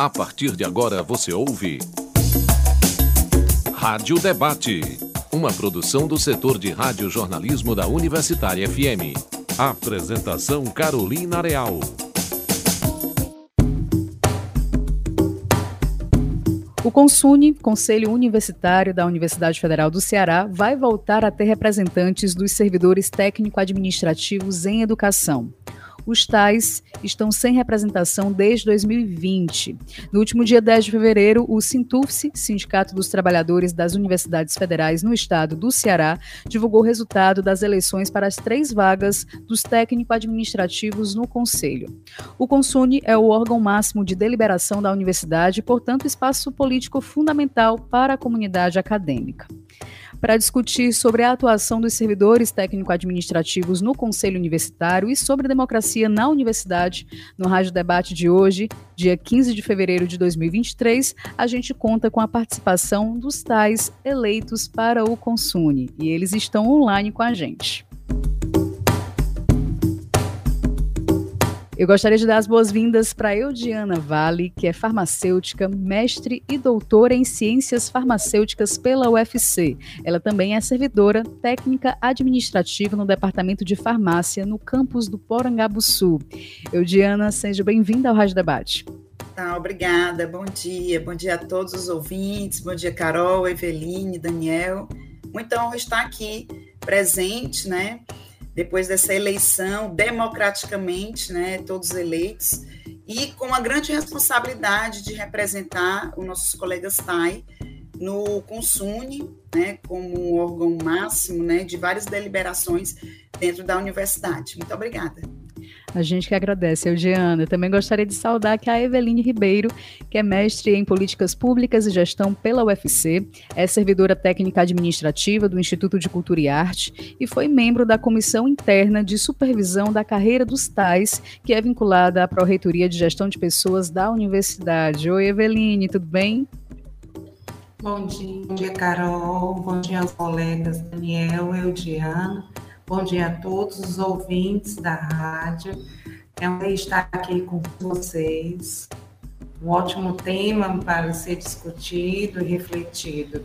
A partir de agora você ouve Rádio Debate, uma produção do setor de radiojornalismo da Universitária FM. Apresentação Carolina Real. O CONSUNI, Conselho Universitário da Universidade Federal do Ceará, vai voltar a ter representantes dos servidores técnico-administrativos em educação. Os tais estão sem representação desde 2020. No último dia 10 de fevereiro, o SINTUFCE, Sindicato dos Trabalhadores das Universidades Federais no Estado do Ceará, divulgou o resultado das eleições para as 3 vagas dos técnico-administrativos no Conselho. O CONSUNI é o órgão máximo de deliberação da universidade, portanto, espaço político fundamental para a comunidade acadêmica. Para discutir sobre a atuação dos servidores técnico-administrativos no Conselho Universitário e sobre democracia na universidade, no Rádio Debate de hoje, dia 15 de fevereiro de 2023, a gente conta com a participação dos tais eleitos para o CONSUNI, e eles estão online com a gente. Eu gostaria de dar as boas-vindas para Eudiana Valle, que é farmacêutica, mestre e doutora em ciências farmacêuticas pela UFC. Ela também é servidora técnica administrativa no Departamento de Farmácia, no campus do Porangabuçu. Eudiana, seja bem-vinda ao Rádio Debate. Tá, obrigada, bom dia a todos os ouvintes, bom dia Carol, Eveline, Daniel. Muita honra estar aqui presente, né? Depois dessa eleição, democraticamente, né, todos eleitos, e com a grande responsabilidade de representar os nossos colegas TAI no CONSUNI, né, como um órgão máximo, né, de várias deliberações dentro da universidade. Muito obrigada. A gente que agradece, Eudiana. Também gostaria de saudar aqui a Eveline Ribeiro, que é mestre em Políticas Públicas e Gestão pela UFC, é servidora técnica administrativa do Instituto de Cultura e Arte e foi membro da Comissão Interna de Supervisão da Carreira dos Tais, que é vinculada à Pró-Reitoria de Gestão de Pessoas da Universidade. Oi, Eveline, tudo bem? Bom dia, Carol. Bom dia aos colegas Daniel, Eudiana. Bom dia a todos os ouvintes da rádio. É um prazer estar aqui com vocês. Um ótimo tema para ser discutido e refletido.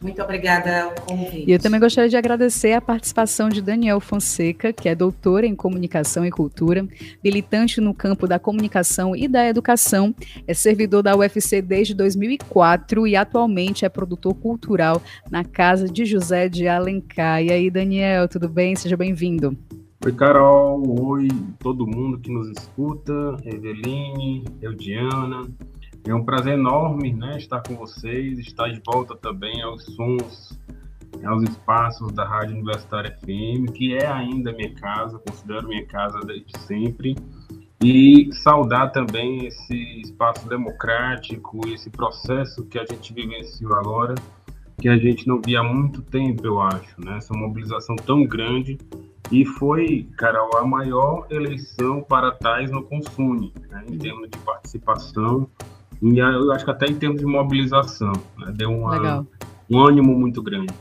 Muito obrigada ao convite. E eu também gostaria de agradecer a participação de Daniel Fonseca, que é doutor em Comunicação e Cultura, militante no campo da comunicação e da educação, é servidor da UFC desde 2004 e atualmente é produtor cultural na Casa de José de Alencar. E aí, Daniel, tudo bem? Seja bem-vindo. Oi, Carol. Oi, todo mundo que nos escuta. Eveline, Eudiana. É um prazer enorme, né, estar com vocês, estar de volta também aos sons, aos espaços da Rádio Universitária FM, que é ainda minha casa, considero minha casa desde sempre, e saudar também esse espaço democrático, esse processo que a gente vivenciou agora, que a gente não via há muito tempo, eu acho, né, essa mobilização tão grande, e foi, Carol, a maior eleição para tais no CONSUNI, né, em termos de participação, e eu acho que até em termos de mobilização, né? Deu um ânimo muito grande.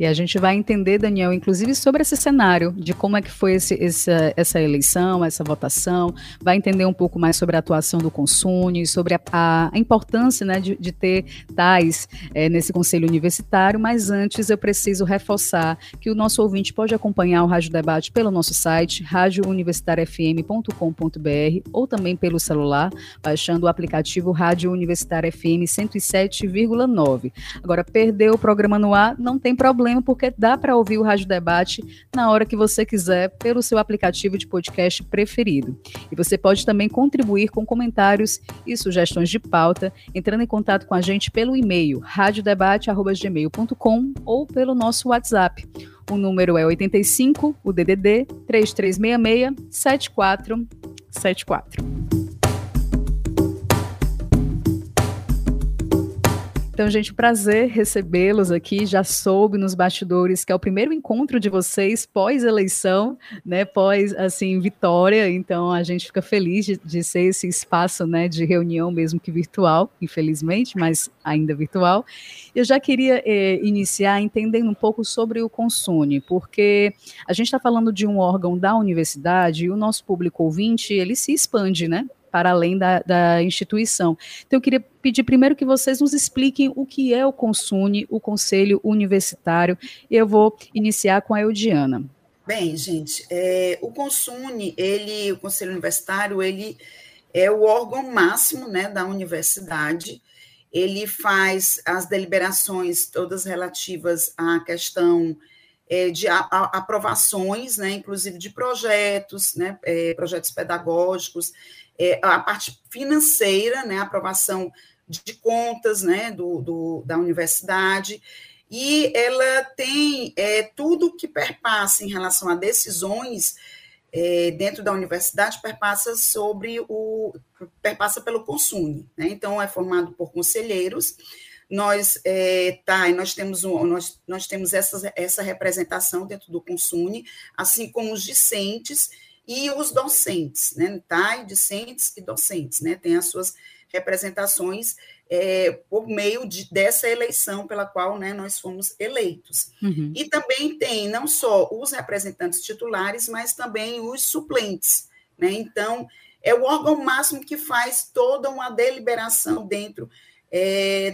E a gente vai entender, Daniel, inclusive sobre esse cenário, de como é que foi essa eleição, essa votação, vai entender um pouco mais sobre a atuação do CONSUNI, sobre a importância, né, de ter tais nesse Conselho Universitário, mas antes eu preciso reforçar que o nosso ouvinte pode acompanhar o Rádio Debate pelo nosso site, radiouniversitariafm.com.br, ou também pelo celular, baixando o aplicativo Rádio Universitária FM 107,9. Agora, perdeu o programa no ar, não tem problema, porque dá para ouvir o Rádio Debate na hora que você quiser, pelo seu aplicativo de podcast preferido. E você pode também contribuir com comentários e sugestões de pauta, entrando em contato com a gente pelo e-mail radiodebate@gmail.com ou pelo nosso WhatsApp. O número é 85, o DDD 3366-7474. Então, gente, prazer recebê-los aqui. Já soube nos bastidores que é o primeiro encontro de vocês pós-eleição, né? Pós, assim, vitória. Então, a gente fica feliz de ser esse espaço, né, de reunião, mesmo que virtual, infelizmente, mas ainda virtual. Eu já queria iniciar entendendo um pouco sobre o CONSUNI, porque a gente está falando de um órgão da universidade e o nosso público ouvinte, ele se expande, né? para além da instituição. Então, eu queria pedir primeiro que vocês nos expliquem o que é o CONSUNI, o Conselho Universitário. Eu vou iniciar com a Eudiana. Bem, gente, o CONSUNI, o Conselho Universitário, ele é o órgão máximo, né, da universidade. Ele faz as deliberações todas relativas à questão de aprovações, né, inclusive de projetos, né, projetos pedagógicos, a parte financeira, né, aprovação de contas, né, da universidade, e ela tem tudo que perpassa em relação a decisões dentro da universidade, perpassa pelo CONSUNI, né? Então, é formado por conselheiros. Nós temos essa representação dentro do CONSUNI, assim como os discentes e os docentes, né? TAI, discentes e docentes, né? Tem as suas representações por meio dessa eleição pela qual, né, nós fomos eleitos. Uhum. E também tem não só os representantes titulares, mas também os suplentes, né? Então, é o órgão máximo que faz toda uma deliberação dentro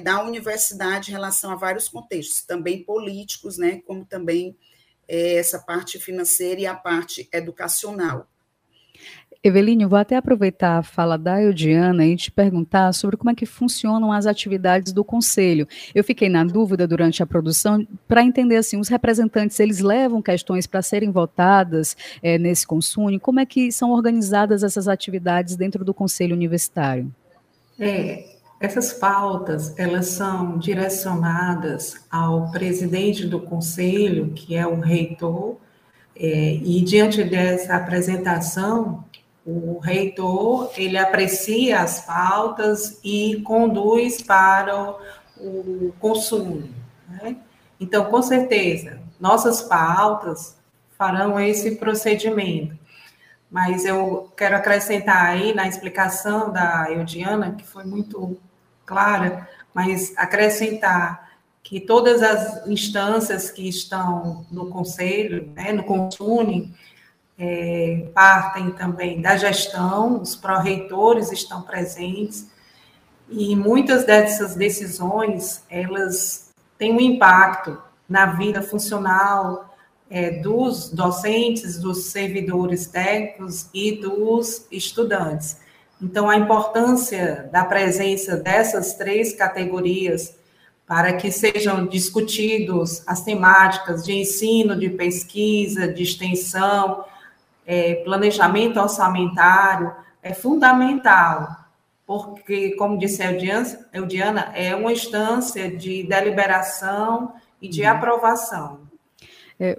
da universidade em relação a vários contextos, também políticos, né, como também essa parte financeira e a parte educacional. Eveline, eu vou até aproveitar a fala da Eudiana e te perguntar sobre como é que funcionam as atividades do Conselho. Eu fiquei na dúvida durante a produção para entender, assim, os representantes, eles levam questões para serem votadas nesse CONSUNI? Como é que são organizadas essas atividades dentro do Conselho Universitário? Essas pautas, elas são direcionadas ao presidente do Conselho, que é o reitor, e diante dessa apresentação, o reitor, ele aprecia as pautas e conduz para o consumo, né? Então, com certeza, nossas pautas farão esse procedimento. Mas eu quero acrescentar aí na explicação da Eudiana, que foi muito clara, mas acrescentar que todas as instâncias que estão no Conselho, né, no CONSUNI, partem também da gestão, os pró-reitores estão presentes, e muitas dessas decisões, elas têm um impacto na vida funcional dos docentes, dos servidores técnicos e dos estudantes. Então, a importância da presença dessas três categorias para que sejam discutidos as temáticas de ensino, de pesquisa, de extensão, planejamento orçamentário, é fundamental, porque, como disse a Eudiana, é uma instância de deliberação e de aprovação.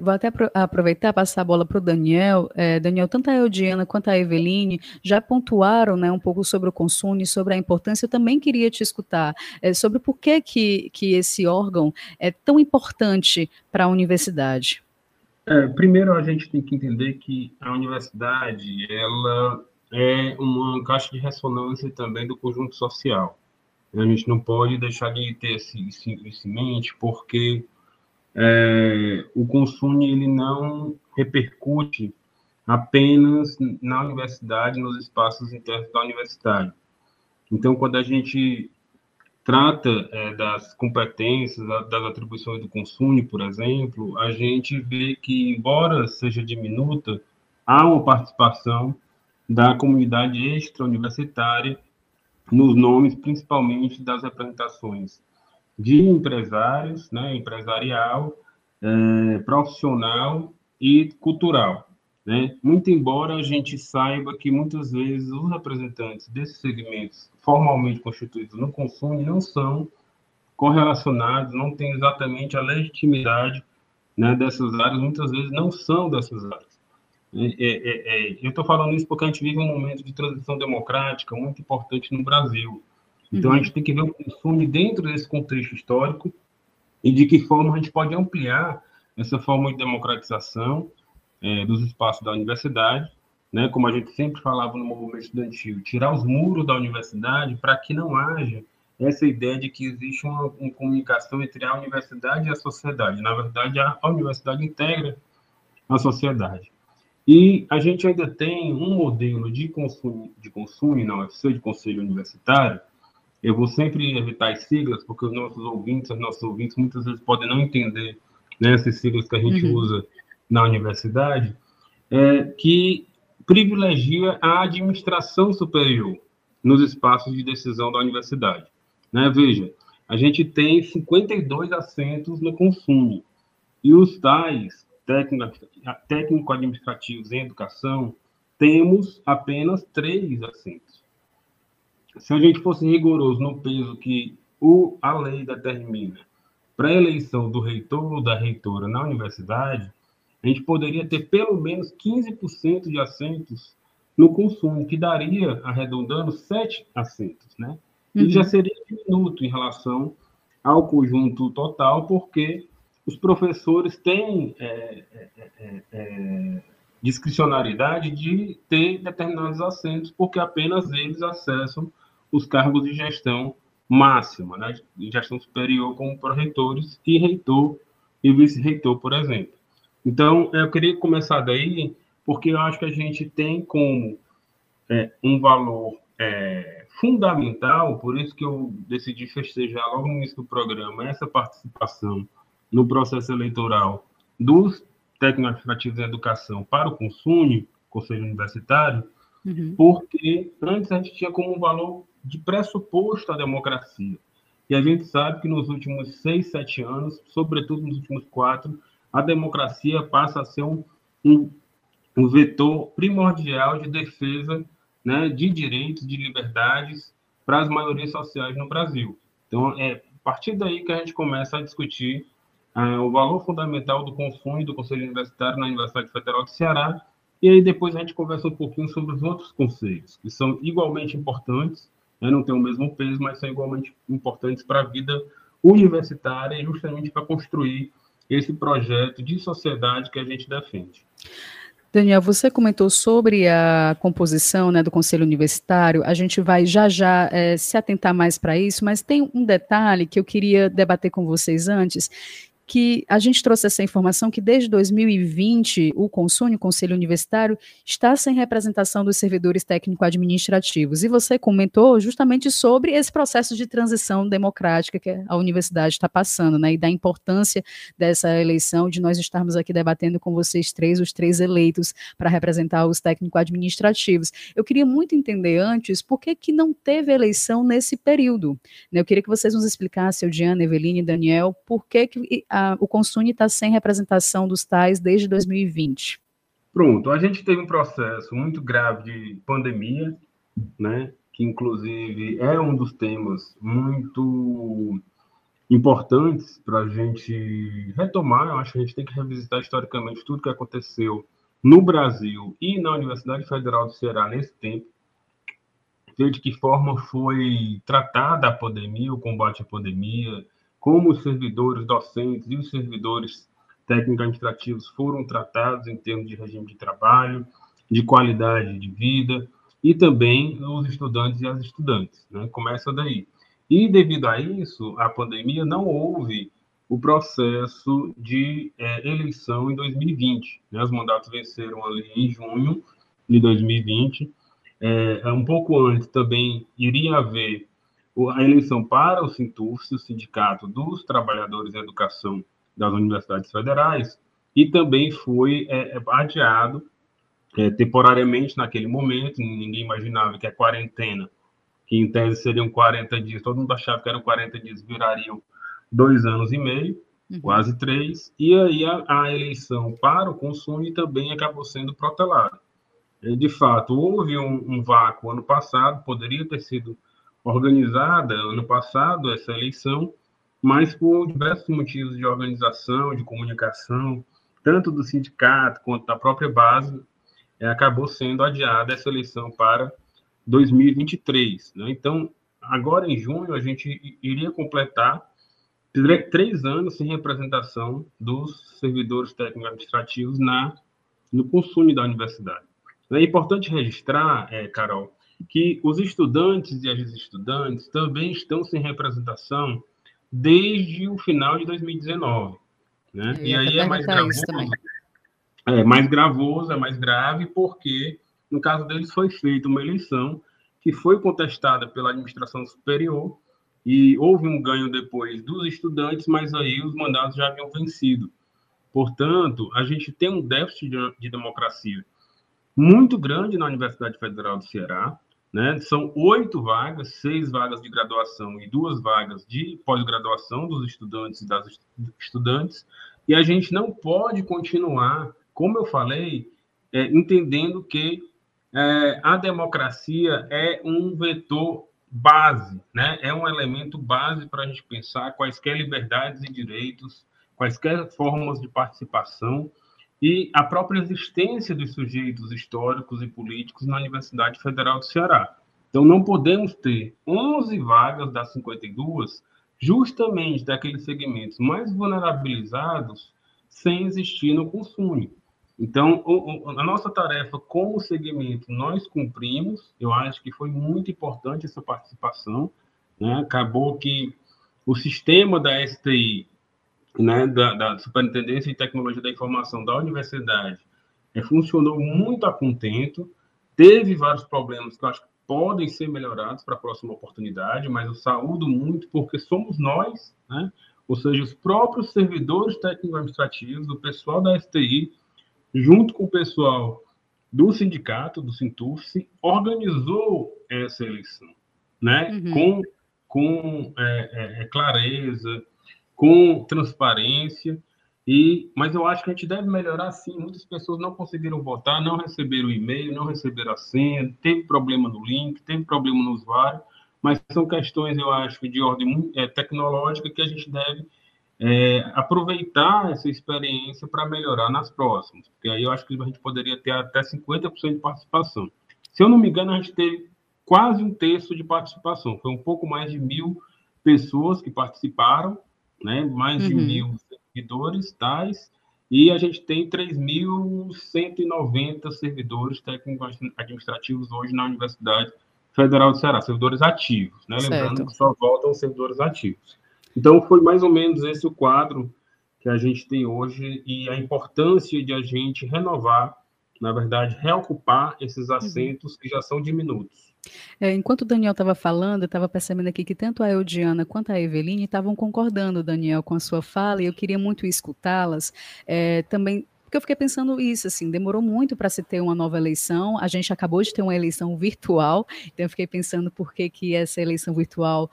Vou até aproveitar e passar a bola para o Daniel. Daniel, tanto a Eudiana quanto a Eveline já pontuaram, né, um pouco sobre o CONSUNI, sobre a importância. Eu também queria te escutar sobre por que esse órgão é tão importante para a universidade. Primeiro, a gente tem que entender que a universidade, ela é uma caixa de ressonância também do conjunto social. A gente não pode deixar de ter isso em mente, porque o CONSUNI, ele não repercute apenas na universidade, nos espaços internos da universidade. Então, quando a gente trata das competências, das atribuições do CONSUNI, por exemplo, a gente vê que, embora seja diminuta, há uma participação da comunidade extra-universitária nos nomes, principalmente, das representações de empresários, né, empresarial, profissional e cultural, né? Muito embora a gente saiba que muitas vezes os representantes desses segmentos formalmente constituídos no CONSUNI não são correlacionados, não têm exatamente a legitimidade, né, dessas áreas, muitas vezes não são dessas áreas. Eu estou falando isso porque a gente vive um momento de transição democrática muito importante no Brasil. Então, a gente tem que ver o CONSUNI dentro desse contexto histórico e de que forma a gente pode ampliar essa forma de democratização dos espaços da universidade, né? Como a gente sempre falava no movimento estudantil, tirar os muros da universidade para que não haja essa ideia de que existe uma comunicação entre a universidade e a sociedade. Na verdade, a universidade integra a sociedade. E a gente ainda tem um modelo de CONSUNI na UFC, de Conselho Universitário. Eu vou sempre evitar as siglas, porque os nossos ouvintes muitas vezes podem não entender, né, essas siglas que a gente usa na universidade, que privilegia a administração superior nos espaços de decisão da universidade. Né? Veja, a gente tem 52 assentos no CONSUNI, e os tais técnico-administrativos em educação, temos apenas 3 assentos. Se a gente fosse rigoroso no peso que a lei determina para a eleição do reitor ou da reitora na universidade, a gente poderia ter pelo menos 15% de assentos no consumo, que daria, arredondando, 7 assentos, né? E já seria diminuto em relação ao conjunto total, porque os professores têm discricionariedade de ter determinados assentos, porque apenas eles acessam os cargos de gestão máxima, né? De gestão superior, como pró-reitores e reitor e vice-reitor, por exemplo. Então, eu queria começar daí, porque eu acho que a gente tem como um valor fundamental, por isso que eu decidi festejar logo no início do programa essa participação no processo eleitoral dos técnico-administrativos em educação para o CONSUNI, Conselho Universitário, porque antes a gente tinha como um valor de pressuposto à democracia. E a gente sabe que nos últimos 6, 7 anos, sobretudo nos últimos 4, a democracia passa a ser um vetor primordial de defesa, né, de direitos, de liberdades para as maiorias sociais no Brasil. Então, é a partir daí que a gente começa a discutir o valor fundamental do CONSUNI, do Conselho Universitário na Universidade Federal do Ceará, e aí depois a gente conversa um pouquinho sobre os outros conselhos, que são igualmente importantes, né, não têm o mesmo peso, mas são igualmente importantes para a vida universitária e justamente para construir esse projeto de sociedade que a gente defende. Daniel, você comentou sobre a composição, né, do Conselho Universitário, a gente vai já se atentar mais para isso, mas tem um detalhe que eu queria debater com vocês antes, que a gente trouxe essa informação que desde 2020 o CONSUNI, o Conselho Universitário, está sem representação dos servidores técnico-administrativos. E você comentou justamente sobre esse processo de transição democrática que a universidade está passando, né? E da importância dessa eleição, de nós estarmos aqui debatendo com vocês três, os 3 eleitos para representar os técnico-administrativos. Eu queria muito entender antes por que não teve eleição nesse período. Né? Eu queria que vocês nos explicassem, Eudiana, Eveline e Daniel, por que o CONSUNI está sem representação dos tais desde 2020. Pronto, a gente teve um processo muito grave de pandemia, né, que inclusive é um dos temas muito importantes para a gente retomar. Eu acho que a gente tem que revisitar historicamente tudo que aconteceu no Brasil e na Universidade Federal do Ceará nesse tempo, de que forma foi tratada a pandemia, o combate à pandemia, como os servidores docentes e os servidores técnico-administrativos foram tratados em termos de regime de trabalho, de qualidade de vida, e também os estudantes e as estudantes, né? Começa daí. E, devido a isso, a pandemia, não houve o processo de eleição em 2020. Né? Os mandatos venceram ali em junho de 2020. Um pouco antes também iria haver a eleição para o SINTUFCE, o Sindicato dos Trabalhadores em Educação das Universidades Federais, e também foi adiado temporariamente naquele momento. Ninguém imaginava que a quarentena, que em tese seriam 40 dias, todo mundo achava que eram 40 dias, virariam 2 anos e meio, quase 3, e aí a eleição para o CONSUNI também acabou sendo protelada. De fato, houve um vácuo ano passado, poderia ter sido organizada ano passado essa eleição, mas por diversos motivos de organização, de comunicação, tanto do sindicato quanto da própria base, acabou sendo adiada essa eleição para 2023. Né? Então, agora em junho, a gente iria completar 3 anos sem representação dos servidores técnico-administrativos no CONSUNI da universidade. É importante registrar, Carol, que os estudantes e as estudantes também estão sem representação desde o final de 2019. Né? E aí é mais gravoso mais gravoso, é mais grave, porque, no caso deles, foi feita uma eleição que foi contestada pela administração superior e houve um ganho depois dos estudantes, mas aí os mandatos já haviam vencido. Portanto, a gente tem um déficit de democracia muito grande na Universidade Federal do Ceará, né? São 8 vagas, 6 vagas de graduação e 2 vagas de pós-graduação dos estudantes e das estudantes, e a gente não pode continuar, como eu falei, entendendo que a democracia é um vetor base, né? É um elemento base para a gente pensar quaisquer liberdades e direitos, quaisquer formas de participação e a própria existência dos sujeitos históricos e políticos na Universidade Federal do Ceará. Então, não podemos ter 11 vagas das 52, justamente daqueles segmentos mais vulnerabilizados, sem existir no CONSUNI. Então, a nossa tarefa como segmento nós cumprimos, eu acho que foi muito importante essa participação, né? Acabou que o sistema da STI, né, da Superintendência de Tecnologia da Informação da Universidade, funcionou muito a contento, teve vários problemas que eu acho que podem ser melhorados para a próxima oportunidade, mas eu saúdo muito porque somos nós, né, ou seja, os próprios servidores técnico-administrativos, o pessoal da STI, junto com o pessoal do sindicato, do Sinturse, organizou essa eleição, né, uhum, com clareza, com transparência, mas eu acho que a gente deve melhorar, sim. Muitas pessoas não conseguiram votar, não receberam o e-mail, não receberam a senha, teve problema no link, teve problema no usuário, mas são questões, eu acho, de ordem tecnológica que a gente deve aproveitar essa experiência para melhorar nas próximas, porque aí eu acho que a gente poderia ter até 50% de participação. Se eu não me engano, a gente teve quase um terço de participação, foi um pouco mais de 1.000 pessoas que participaram, né, mais de 1.000 servidores tais, e a gente tem 3.190 servidores técnicos administrativos hoje na Universidade Federal do Ceará, servidores ativos, né? Lembrando que só voltam servidores ativos. Então, foi mais ou menos esse o quadro que a gente tem hoje e a importância de a gente renovar, na verdade, reocupar esses assentos que já são diminutos. Enquanto o Daniel estava falando, eu estava percebendo aqui que tanto a Eudiana quanto a Eveline estavam concordando, Daniel, com a sua fala, e eu queria muito escutá-las também, porque eu fiquei pensando isso, assim, demorou muito para se ter uma nova eleição, a gente acabou de ter uma eleição virtual, então eu fiquei pensando por que que essa eleição virtual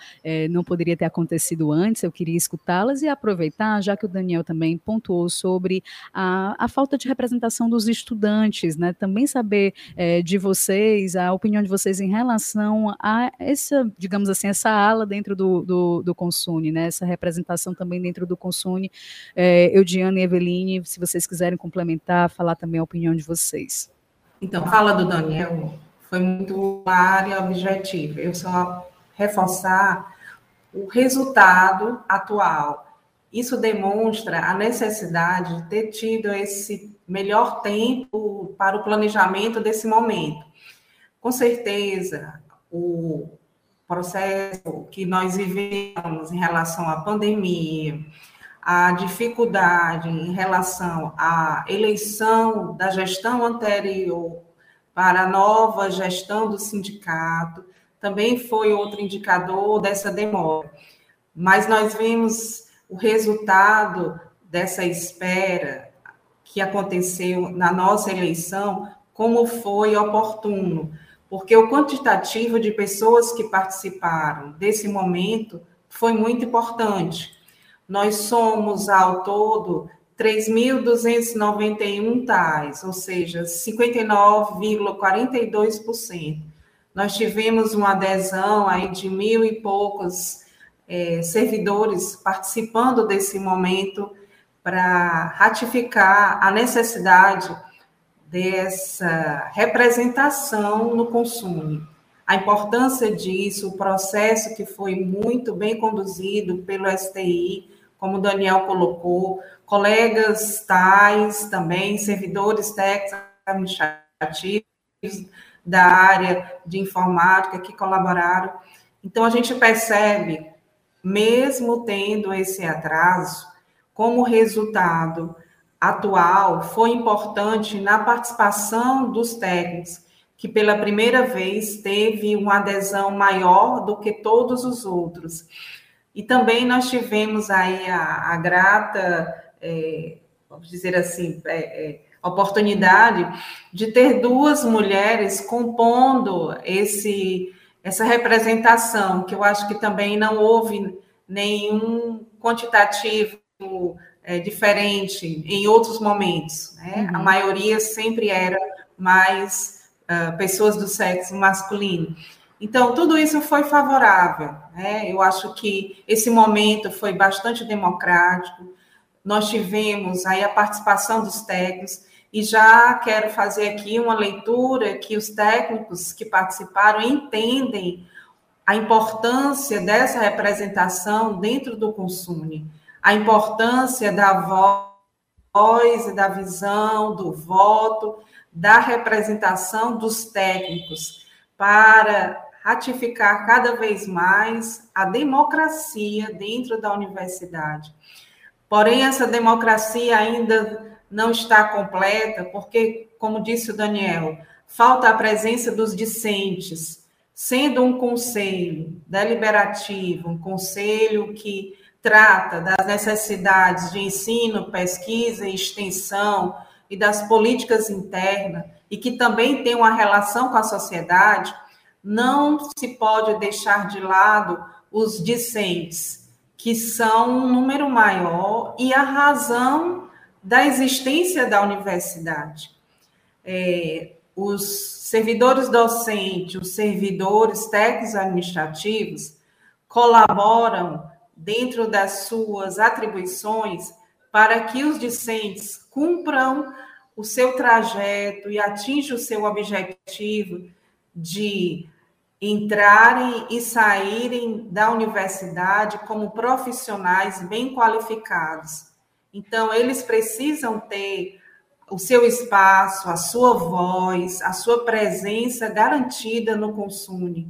não poderia ter acontecido antes. Eu queria escutá-las e aproveitar, já que o Daniel também pontuou sobre a falta de representação dos estudantes, né? Também saber de vocês, a opinião de vocês em relação a essa, digamos assim, essa ala dentro do CONSUNI, né? Essa representação também dentro do CONSUNI. Eudiana e Eveline, se vocês quiserem complementar, falar também a opinião de vocês. Então, a fala do Daniel foi muito área objetiva. Eu só reforçar o resultado atual. Isso demonstra a necessidade de ter tido esse melhor tempo para o planejamento desse momento. Com certeza, o processo que nós vivemos em relação à pandemia, a dificuldade em relação à eleição da gestão anterior para a nova gestão do sindicato, também foi outro indicador dessa demora. Mas nós vimos o resultado dessa espera que aconteceu na nossa eleição, como foi oportuno, porque o quantitativo de pessoas que participaram desse momento foi muito importante. Nós somos, ao todo, 3.291 tais, ou seja, 59,42%. Nós tivemos uma adesão aí de 1.000 e poucos servidores participando desse momento para ratificar a necessidade dessa representação no consumo. A importância disso, o processo que foi muito bem conduzido pelo STI, como o Daniel colocou, colegas tais também, servidores técnicos administrativos da área de informática que colaboraram. Então, a gente percebe, mesmo tendo esse atraso, como resultado, atual foi importante na participação dos técnicos, que pela primeira vez teve uma adesão maior do que todos os outros. E também nós tivemos aí a grata, vamos dizer assim, oportunidade de ter duas mulheres compondo essa representação, que eu acho que também não houve nenhum quantitativo diferente em outros momentos, né? Uhum. A maioria sempre era mais pessoas do sexo masculino. Então, tudo isso foi favorável, né? Eu acho que esse momento foi bastante democrático, nós tivemos aí a participação dos técnicos, e já quero fazer aqui uma leitura que os técnicos que participaram entendem a importância dessa representação dentro do CONSUNI, a importância da voz e da visão, do voto, da representação dos técnicos para ratificar cada vez mais a democracia dentro da universidade. Porém, essa democracia ainda não está completa, porque, como disse o Daniel, falta a presença dos discentes, sendo um conselho deliberativo, um conselho que trata das necessidades de ensino, pesquisa e extensão e das políticas internas, e que também tem uma relação com a sociedade, não se pode deixar de lado os discentes, que são um número maior e a razão da existência da universidade. Os servidores docentes, os servidores técnicos administrativos colaboram dentro das suas atribuições para que os discentes cumpram o seu trajeto e atinjam o seu objetivo de entrarem e saírem da universidade como profissionais bem qualificados. Então, eles precisam ter o seu espaço, a sua voz, a sua presença garantida no CONSUNI,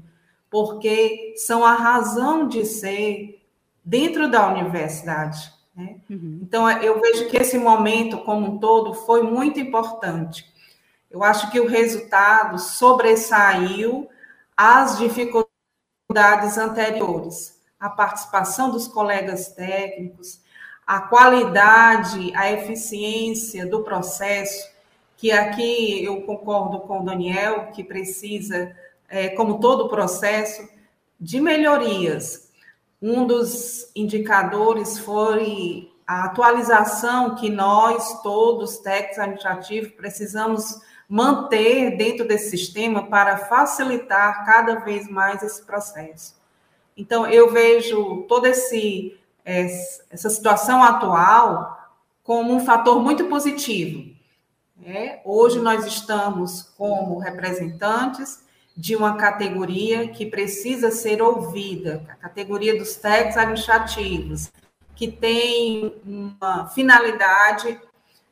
porque são a razão de ser dentro da universidade, né? Uhum. Então, eu vejo que esse momento como um todo foi muito importante. Eu acho que o resultado sobressaiu às dificuldades anteriores, a participação dos colegas técnicos, a qualidade, a eficiência do processo, que aqui eu concordo com o Daniel, que precisa, como todo processo, de melhorias. Um dos indicadores foi a atualização que nós, todos, técnicos administrativos, precisamos manter dentro desse sistema para facilitar cada vez mais esse processo. Então, eu vejo todo essa situação atual como um fator muito positivo, né? Hoje nós estamos como representantes de uma categoria que precisa ser ouvida, a categoria dos técnicos administrativos, que tem uma finalidade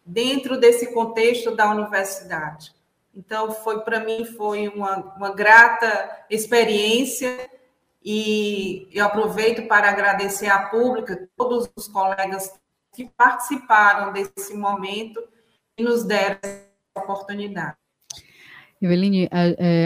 dentro desse contexto da universidade. Então, para mim foi uma grata experiência. E eu aproveito para agradecer à pública, todos os colegas que participaram desse momento e nos deram essa oportunidade. Eveline,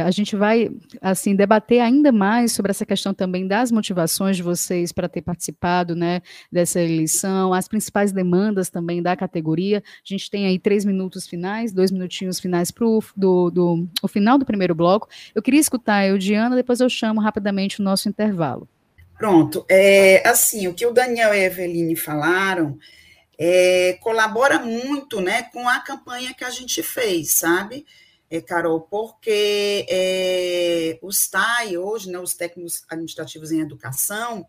a gente vai assim, debater ainda mais sobre essa questão também das motivações de vocês para ter participado, né, dessa eleição, as principais demandas também da categoria. A gente tem aí 3 minutos finais, 2 minutinhos finais para o final do primeiro bloco. Eu queria escutar a Eudiana, depois eu chamo rapidamente o nosso intervalo. Pronto. Assim, o que o Daniel e a Eveline falaram colabora muito, né, com a campanha que a gente fez, sabe? Carol, porque os TAI hoje, né, os técnicos administrativos em educação,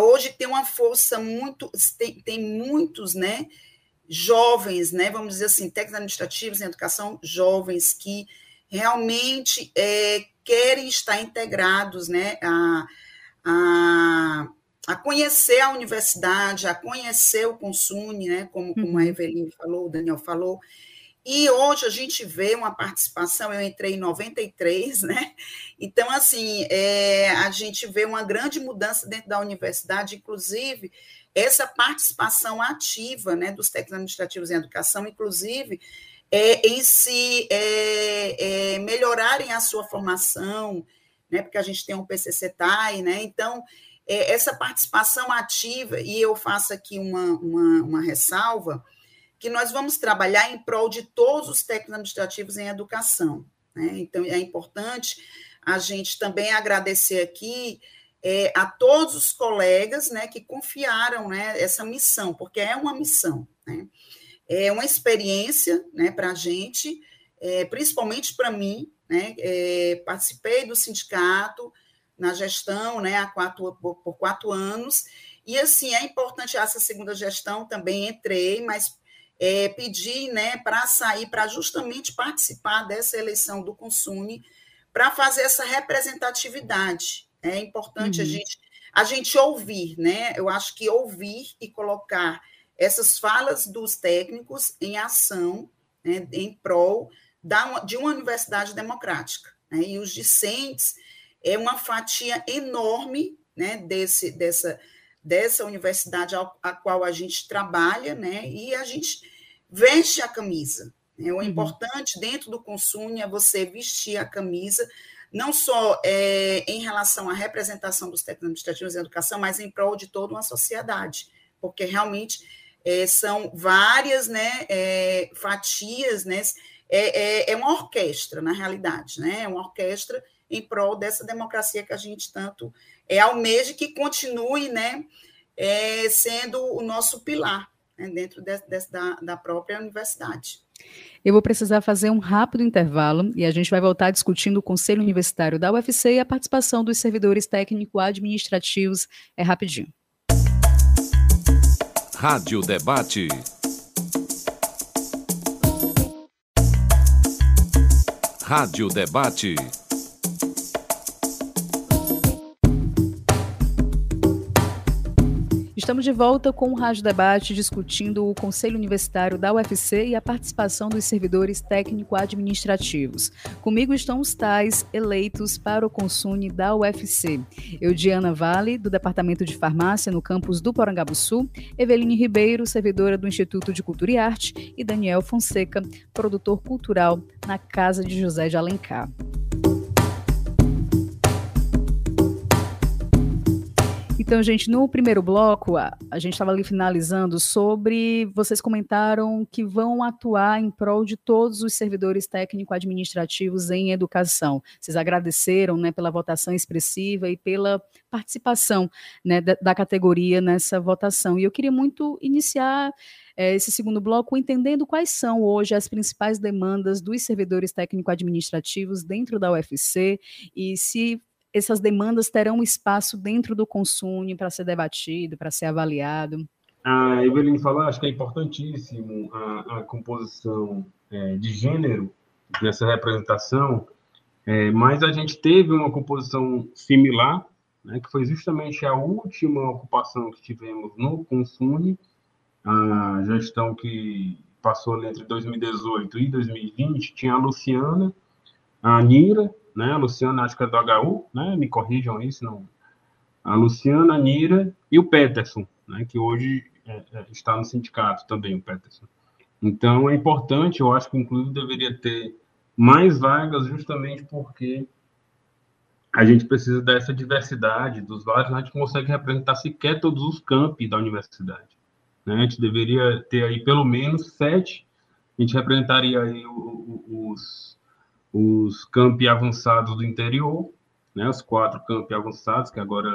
hoje tem uma força muito, tem muitos, né, jovens, né, vamos dizer assim, técnicos administrativos em educação, jovens que realmente querem estar integrados, né, a conhecer a universidade, a conhecer o CONSUNI, né, como a Eveline falou, o Daniel falou. E hoje a gente vê uma participação, eu entrei em 93, né? Então, assim, a gente vê uma grande mudança dentro da universidade, inclusive essa participação ativa, né, dos técnicos administrativos em educação, inclusive, em se melhorarem a sua formação, né, porque a gente tem um PCC TAI, né, então, essa participação ativa, e eu faço aqui uma ressalva, que nós vamos trabalhar em prol de todos os técnicos administrativos em educação, né? Então, é importante a gente também agradecer aqui a todos os colegas, né, que confiaram, né, essa missão, porque é uma missão, né? É uma experiência, né, para a gente, principalmente para mim, né? Participei do sindicato na gestão, né, por 4 anos, e, assim, é importante essa segunda gestão, também entrei, mas pedi, né, para sair, para justamente participar dessa eleição do CONSUNI, para fazer essa representatividade. É importante a gente ouvir, né? Eu acho que ouvir e colocar essas falas dos técnicos em ação, né, em prol de uma universidade democrática, né? E os discentes é uma fatia enorme, né, dessa universidade a qual a gente trabalha, né, e a gente veste a camisa, né? O importante dentro do CONSUNI é você vestir a camisa, não só em relação à representação dos técnicos administrativos em educação, mas em prol de toda uma sociedade, porque realmente são várias, né, fatias, né, é uma orquestra, na realidade, né, é uma orquestra em prol dessa democracia que a gente tanto almeja, que continue, né, sendo o nosso pilar, né, dentro da própria universidade. Eu vou precisar fazer um rápido intervalo e a gente vai voltar discutindo o Conselho Universitário da UFC e a participação dos servidores técnico-administrativos. É rapidinho. Rádio Debate. Rádio Debate. Estamos de volta com o Rádio Debate, discutindo o Conselho Universitário da UFC e a participação dos servidores técnico-administrativos. Comigo estão os tais eleitos para o CONSUNI da UFC: Eudiana Valle, do Departamento de Farmácia no campus do Porangabuçu, Eveline Ribeiro, servidora do Instituto de Cultura e Arte, e Daniel Fonseca, produtor cultural na Casa de José de Alencar. Então, gente, no primeiro bloco, a gente estava ali finalizando sobre... Vocês comentaram que vão atuar em prol de todos os servidores técnico-administrativos em educação. Vocês agradeceram, né, pela votação expressiva e pela participação, né, da categoria nessa votação. E eu queria muito iniciar esse segundo bloco entendendo quais são hoje as principais demandas dos servidores técnico-administrativos dentro da UFC e se... essas demandas terão espaço dentro do CONSUNI para ser debatido, para ser avaliado? A Eveline falou, acho que é importantíssimo a composição de gênero nessa representação, mas a gente teve uma composição similar, né, que foi justamente a última ocupação que tivemos no CONSUNI, a gestão que passou entre 2018 e 2020, tinha a Luciana, a Nira, né, a Luciana, acho que é do HU, né, me corrijam aí, senão... A Luciana, a Nira e o Peterson, né, que hoje está no sindicato também, o Peterson. Então, é importante, eu acho que, inclusive, deveria ter mais vagas, justamente porque a gente precisa dessa diversidade dos vários, a gente consegue representar sequer todos os campi da universidade, né? A gente deveria ter aí pelo menos 7, a gente representaria aí os campi avançados do interior, né, os 4 campi avançados, que agora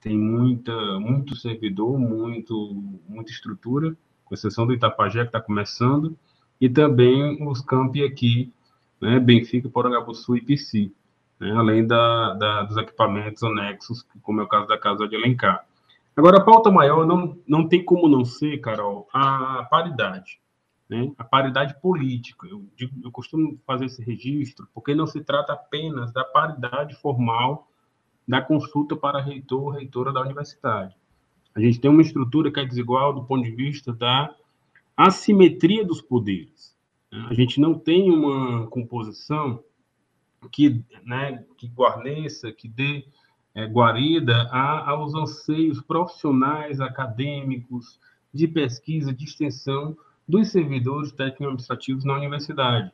tem muito servidor, muita estrutura, com exceção do Itapajé, que está começando, e também os campi aqui, né, Benfica, Porangabuçu e Pici, né, além dos equipamentos anexos, como é o caso da Casa de Alencar. Agora, a pauta maior não tem como não ser, Carol, a paridade. Né? A paridade política. Eu costumo fazer esse registro porque não se trata apenas da paridade formal da consulta para reitor ou reitora da universidade. A gente tem uma estrutura que é desigual do ponto de vista da assimetria dos poderes, né? A gente não tem uma composição que, né, que guarneça, que dê guarida aos anseios profissionais, acadêmicos, de pesquisa, de extensão dos servidores técnico-administrativos na universidade.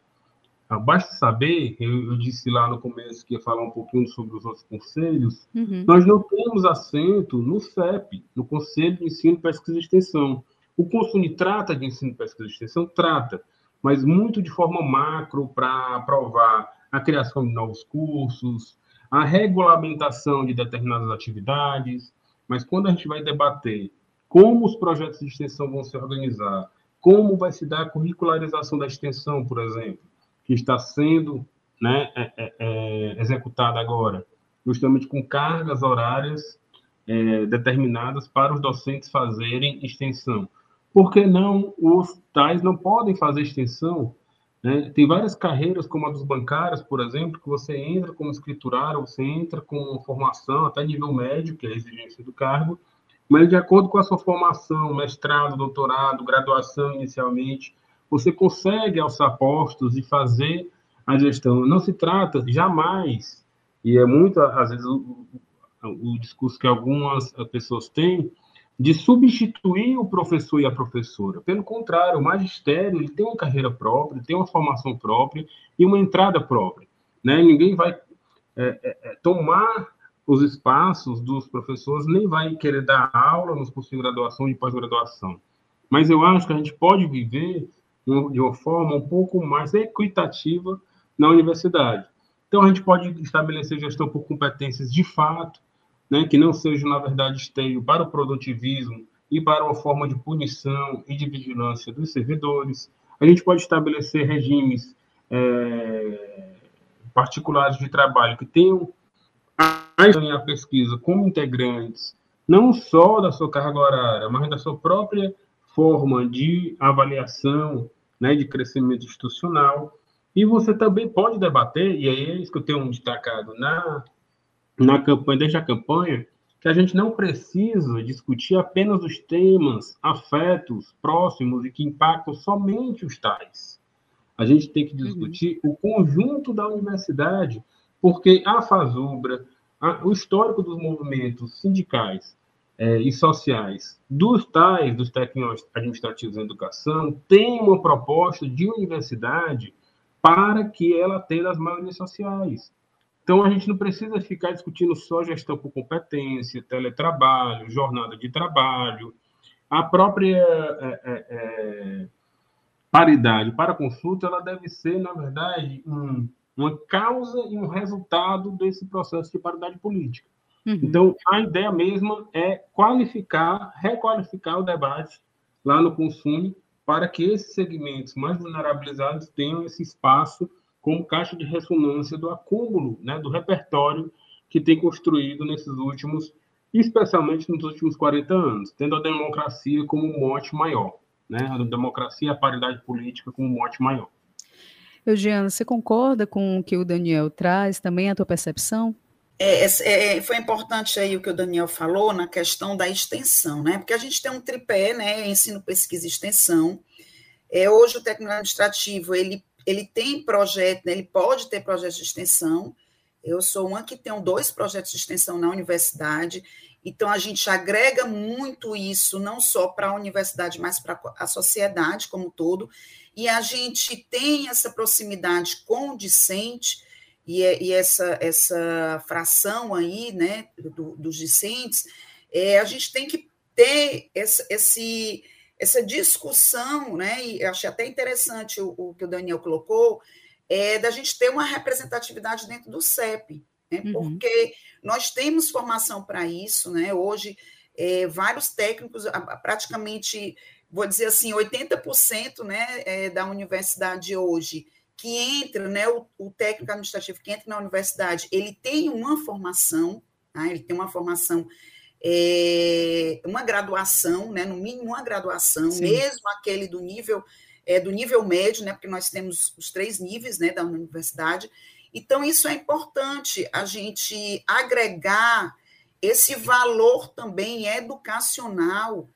Basta saber, eu disse lá no começo que ia falar um pouquinho sobre os outros conselhos, nós não temos assento no CEPI, no Conselho de Ensino, Pesquisa e Extensão. O CONSUNI trata de ensino, pesquisa e extensão? Trata, mas muito de forma macro para aprovar a criação de novos cursos, a regulamentação de determinadas atividades, mas quando a gente vai debater como os projetos de extensão vão se organizar, como vai se dar a curricularização da extensão, por exemplo, que está sendo executada agora, justamente com cargas horárias determinadas para os docentes fazerem extensão. Por que não os tais não podem fazer extensão? Né? Tem várias carreiras, como a dos bancários, por exemplo, que você entra como escriturário, você entra com formação até nível médio, que é a exigência do cargo, mas de acordo com a sua formação, mestrado, doutorado, graduação inicialmente, você consegue alçar postos e fazer a gestão. Não se trata jamais, e é muito, às vezes, o discurso que algumas pessoas têm, de substituir o professor e a professora. Pelo contrário, o magistério ele tem uma carreira própria, tem uma formação própria e uma entrada própria. Né? Ninguém vai tomar os espaços dos professores, nem vai querer dar aula nos cursos de graduação e pós-graduação. Mas eu acho que a gente pode viver de uma forma um pouco mais equitativa na universidade. Então, a gente pode estabelecer gestão por competências de fato, né, que não seja, na verdade, esteio para o produtivismo e para uma forma de punição e de vigilância dos servidores. A gente pode estabelecer regimes particulares de trabalho que tenham a pesquisa como integrantes, não só da sua carga horária, mas da sua própria forma de avaliação, né, de crescimento institucional. E você também pode debater, e aí é isso que eu tenho destacado na campanha, desde a campanha, que a gente não precisa discutir apenas os temas, afetos, próximos e que impactam somente os tais. A gente tem que discutir o conjunto da universidade, porque a FASUBRA, o histórico dos movimentos sindicais e sociais dos tais, dos técnicos administrativos em educação, tem uma proposta de universidade para que ela atenda as maiorias sociais. Então, a gente não precisa ficar discutindo só gestão por competência, teletrabalho, jornada de trabalho, a própria paridade para consulta, ela deve ser, na verdade, uma causa e um resultado desse processo de paridade política. Então, a ideia mesma é qualificar, requalificar o debate lá no CONSUNI para que esses segmentos mais vulnerabilizados tenham esse espaço como caixa de ressonância do acúmulo, né, do repertório que tem construído nesses últimos, especialmente nos últimos 40 anos, tendo a democracia como um mote maior, né, a democracia e a paridade política como um mote maior. Eudiana, você concorda com o que o Daniel traz, também a tua percepção? Foi importante aí o que o Daniel falou na questão da extensão, né? Porque a gente tem um tripé, né? Ensino, pesquisa e extensão. Hoje o técnico administrativo ele tem projeto, né? Ele pode ter projetos de extensão. Eu sou uma que tenho 2 projetos de extensão na universidade. Então a gente agrega muito isso, não só para a universidade, mas para a sociedade como um todo. E a gente tem essa proximidade com o discente. E essa fração aí, né, dos discentes, a gente tem que ter essa discussão, né, e eu achei até interessante o que o Daniel colocou, da gente ter uma representatividade dentro do CEP, né, porque nós temos formação para isso, né, hoje vários técnicos, praticamente, vou dizer assim, 80%, né, da universidade hoje, que entra, né, o técnico administrativo que entra na universidade, ele tem uma formação, tá? Ele tem uma formação, uma graduação, né, no mínimo uma graduação, sim, mesmo aquele do nível médio, né, porque nós temos os 3 níveis, né, da universidade. Então, isso é importante, a gente agregar esse valor também educacional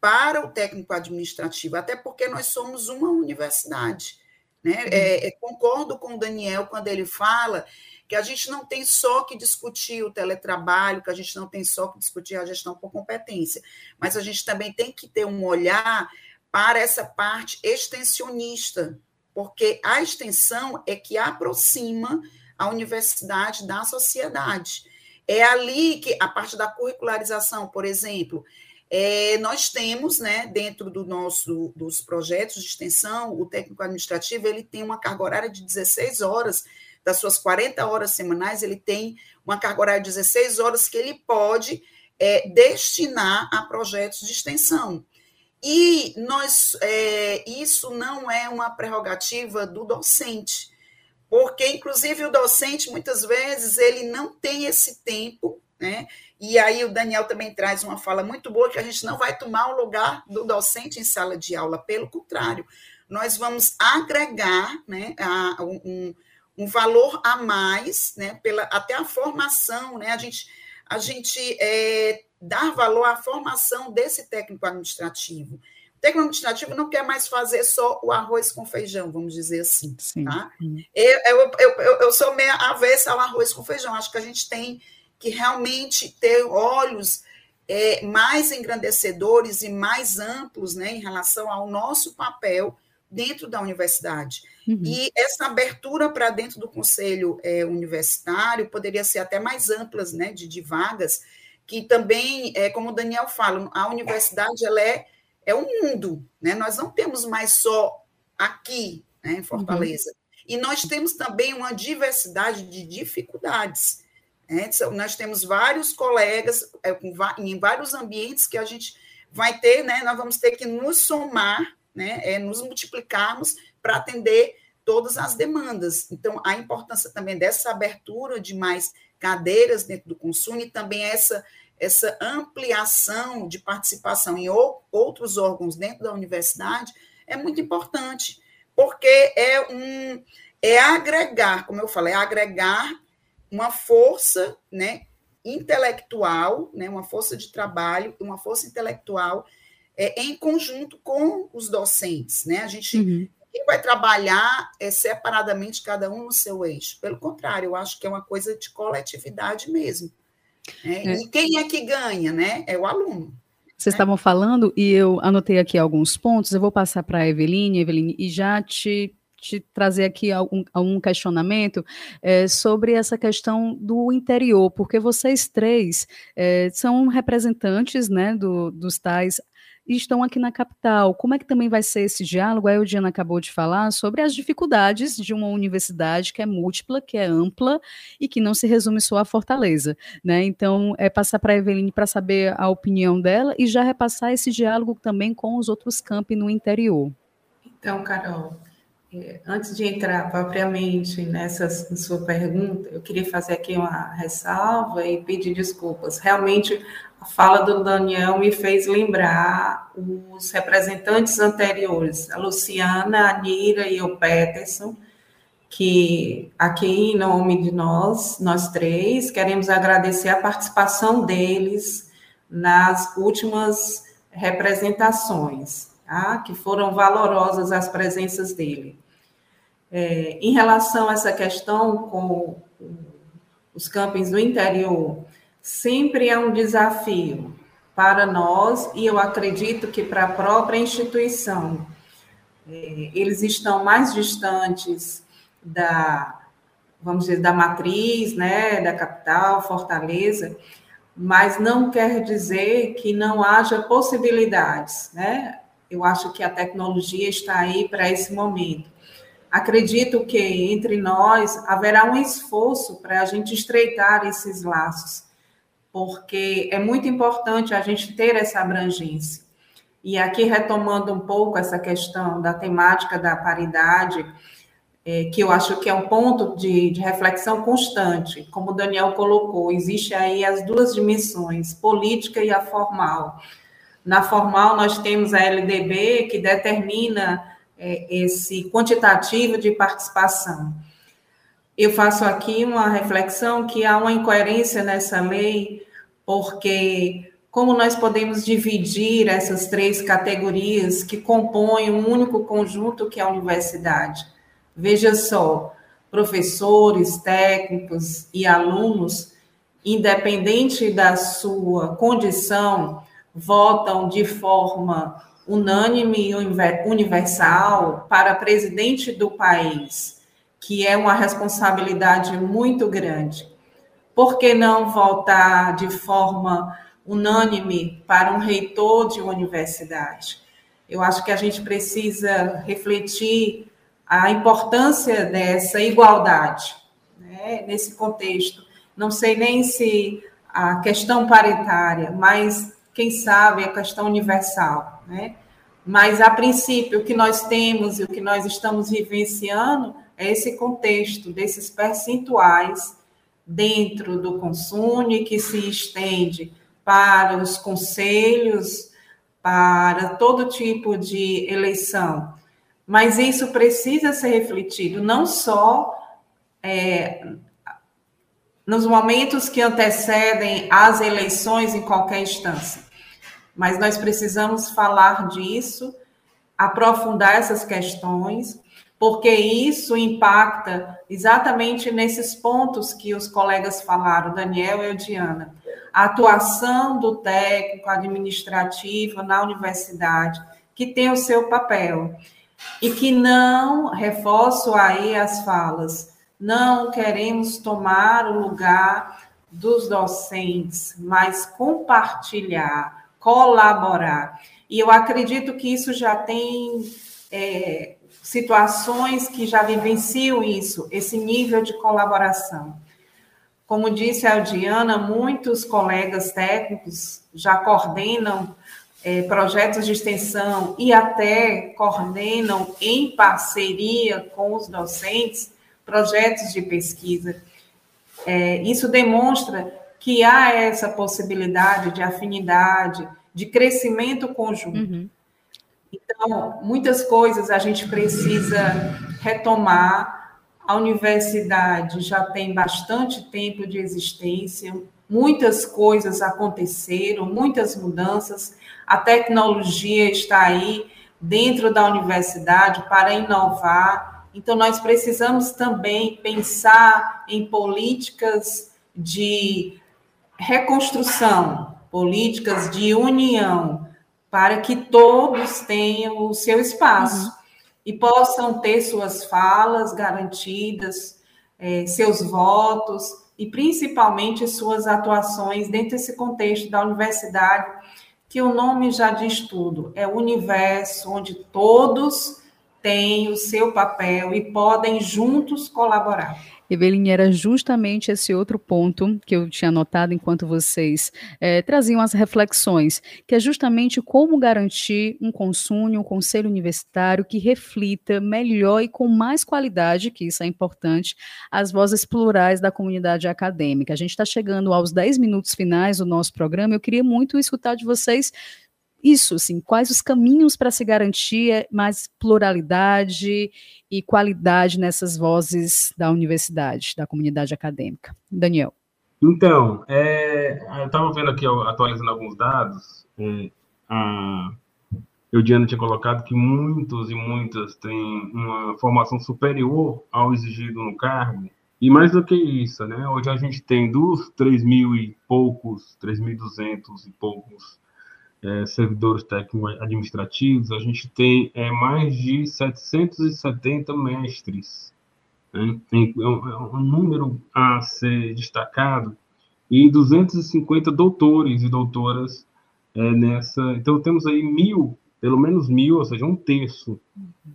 para o técnico administrativo, até porque nós somos uma universidade. Né? Concordo com o Daniel quando ele fala que a gente não tem só que discutir o teletrabalho, que a gente não tem só que discutir a gestão por competência, mas a gente também tem que ter um olhar para essa parte extensionista, porque a extensão é que aproxima a universidade da sociedade. É ali que a parte da curricularização, por exemplo, nós temos, né, dentro do nosso, dos projetos de extensão, o técnico administrativo ele tem uma carga horária de 16 horas, das suas 40 horas semanais, ele tem uma carga horária de 16 horas que ele pode destinar a projetos de extensão. E nós, isso não é uma prerrogativa do docente, porque, inclusive, o docente, muitas vezes, ele não tem esse tempo, né? E aí o Daniel também traz uma fala muito boa, que a gente não vai tomar o lugar do docente em sala de aula, pelo contrário, nós vamos agregar, né, um valor a mais, né, até a formação, né? A gente dar valor à formação desse técnico administrativo. O técnico administrativo não quer mais fazer só o arroz com feijão, vamos dizer assim. Sim. Tá? Eu sou meio avessa ao arroz com feijão, acho que a gente tem que realmente ter olhos mais engrandecedores e mais amplos, né, em relação ao nosso papel dentro da universidade. Uhum. E essa abertura para dentro do conselho universitário poderia ser até mais amplas, né, de vagas, que também, como o Daniel fala, a universidade ela é um mundo, né? Nós não temos mais só aqui, né, em Fortaleza. Uhum. E nós temos também uma diversidade de dificuldades. Nós temos vários colegas em vários ambientes que a gente vai ter, né? Nós vamos ter que nos somar, né? Nos multiplicarmos para atender todas as demandas. Então, a importância também dessa abertura de mais cadeiras dentro do CONSUNI, também essa ampliação de participação em outros órgãos dentro da universidade é muito importante, porque é agregar, como eu falei, é agregar uma força, né, intelectual, né, uma força de trabalho, uma força intelectual em conjunto com os docentes. Né? A gente não vai trabalhar separadamente, cada um no seu eixo. Pelo contrário, eu acho que é uma coisa de coletividade mesmo. Né? E quem é que ganha? Né? É o aluno. Vocês estavam falando e eu anotei aqui alguns pontos. Eu vou passar para a Eveline, e já te trazer aqui algum questionamento sobre essa questão do interior, porque vocês três são representantes, né, dos tais e estão aqui na capital. Como é que também vai ser esse diálogo? A Eudiana acabou de falar sobre as dificuldades de uma universidade que é múltipla, que é ampla e que não se resume só à Fortaleza, né? Então, passar para a Eveline para saber a opinião dela e já repassar esse diálogo também com os outros campi no interior. Então, Carol, antes de entrar propriamente na sua pergunta, eu queria fazer aqui uma ressalva e pedir desculpas. Realmente, a fala do Daniel me fez lembrar os representantes anteriores, a Luciana, a Nira e o Peterson, que aqui, em nome de nós três, queremos agradecer a participação deles nas últimas representações, tá? Que foram valorosas as presenças dele. Em relação a essa questão com os campings do interior, sempre é um desafio para nós e eu acredito que para a própria instituição. Eles estão mais distantes da matriz, né, da capital, Fortaleza, mas não quer dizer que não haja possibilidades, né? Eu acho que a tecnologia está aí para esse momento. Acredito que entre nós haverá um esforço para a gente estreitar esses laços, porque é muito importante a gente ter essa abrangência. E aqui, retomando um pouco essa questão da temática da paridade, que eu acho que é um ponto de reflexão constante, como o Daniel colocou, existe aí as duas dimensões, política e a formal. Na formal, nós temos a LDB, que determina esse quantitativo de participação. Eu faço aqui uma reflexão que há uma incoerência nessa lei, porque como nós podemos dividir essas três categorias que compõem um único conjunto que é a universidade? Veja só, professores, técnicos e alunos, independente da sua condição, votam de forma unânime e universal para presidente do país, que é uma responsabilidade muito grande. Por que não votar de forma unânime para um reitor de uma universidade? Eu acho que a gente precisa refletir a importância dessa igualdade, né, nesse contexto. Não sei nem se a questão paritária, mas, quem sabe, a questão universal, né? Mas, a princípio, o que nós temos e o que nós estamos vivenciando é esse contexto desses percentuais dentro do CONSUNI, que se estende para os conselhos, para todo tipo de eleição. Mas isso precisa ser refletido, não só nos momentos que antecedem as eleições em qualquer instância. Mas nós precisamos falar disso, aprofundar essas questões, porque isso impacta exatamente nesses pontos que os colegas falaram, Daniel e Eudiana. A atuação do técnico administrativo na universidade, que tem o seu papel, e que não, reforço aí as falas, não queremos tomar o lugar dos docentes, mas compartilhar, colaborar. E eu acredito que isso já tem situações que já vivenciam isso, esse nível de colaboração. Como disse a Eudiana, muitos colegas técnicos já coordenam projetos de extensão e até coordenam em parceria com os docentes projetos de pesquisa. Isso demonstra que há essa possibilidade de afinidade, de crescimento conjunto. Uhum. Então, muitas coisas a gente precisa retomar. A universidade já tem bastante tempo de existência, muitas coisas aconteceram, muitas mudanças. A tecnologia está aí dentro da universidade para inovar. Então, nós precisamos também pensar em políticas de reconstrução, políticas de união, para que todos tenham o seu espaço e possam ter suas falas garantidas, seus votos e, principalmente, suas atuações dentro desse contexto da universidade, que o nome já diz tudo, é o universo onde todos têm o seu papel e podem juntos colaborar. Eveline, era justamente esse outro ponto que eu tinha notado enquanto vocês traziam as reflexões, que é justamente como garantir um CONSUNI, um conselho universitário que reflita melhor e com mais qualidade, que isso é importante, as vozes plurais da comunidade acadêmica. A gente está chegando aos 10 minutos finais do nosso programa, eu queria muito escutar de vocês isso, assim, quais os caminhos para se garantir mais pluralidade e qualidade nessas vozes da universidade, da comunidade acadêmica? Daniel. Então, eu estava vendo aqui, atualizando alguns dados, a Eudiana tinha colocado que muitos e muitas têm uma formação superior ao exigido no cargo, e mais do que isso, né? Hoje a gente tem dos 3.200 e poucos servidores técnicos administrativos, a gente tem mais de 770 mestres. Né? É um número a ser destacado, e 250 doutores e doutoras nessa. Então, temos aí pelo menos mil, ou seja, um terço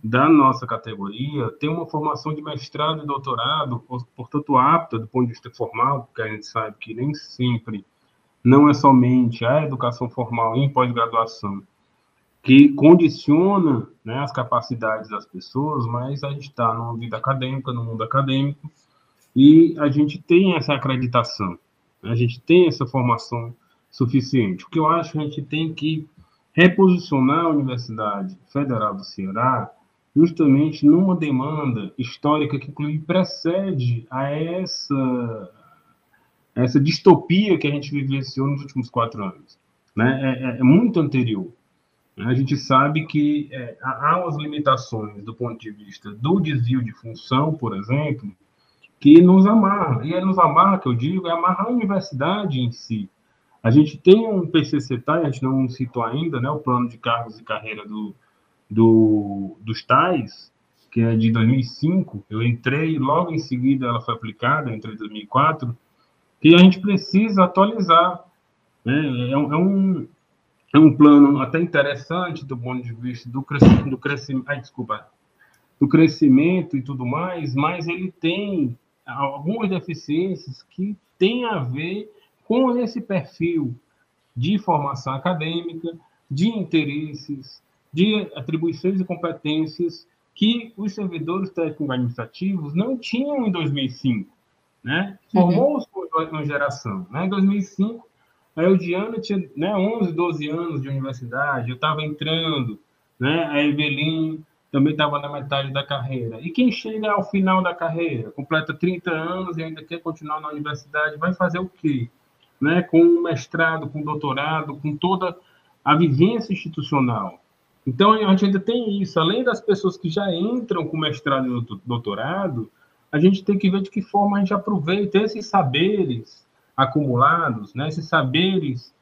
da nossa categoria tem uma formação de mestrado e doutorado, portanto, apta do ponto de vista formal, porque a gente sabe que nem sempre. Não é somente a educação formal em pós-graduação que condiciona, né, as capacidades das pessoas, mas a gente está numa vida acadêmica, no mundo acadêmico, e a gente tem essa acreditação, a gente tem essa formação suficiente. O que eu acho que a gente tem que reposicionar a Universidade Federal do Ceará justamente numa demanda histórica que, inclusive, precede a essa distopia que a gente vivenciou nos últimos 4 anos, né? É muito anterior. A gente sabe que há umas limitações do ponto de vista do desvio de função, por exemplo, que nos amarra. E é nos amarra, que eu digo, é amarrar a universidade em si. A gente tem um PCC TAI, a gente não citou ainda, né, o Plano de Cargos e Carreira dos Tais, que é de 2005, eu entrei, logo em seguida ela foi aplicada, entrei em 2004, que a gente precisa atualizar. Né? É um plano até interessante do ponto de vista do crescimento e tudo mais, mas ele tem algumas deficiências que têm a ver com esse perfil de formação acadêmica, de interesses, de atribuições e competências que os servidores técnico-administrativos não tinham em 2005. Né? Formou-se uma geração. Né? Em 2005, a Eudiana tinha, né, 11, 12 anos de universidade, eu estava entrando, né? A Eveline também estava na metade da carreira. E quem chega ao final da carreira, completa 30 anos e ainda quer continuar na universidade, vai fazer o quê? Né, com o mestrado, com o doutorado, com toda a vivência institucional. Então, a gente ainda tem isso. Além das pessoas que já entram com mestrado e doutorado, a gente tem que ver de que forma a gente aproveita esses saberes acumulados, né, esses saberes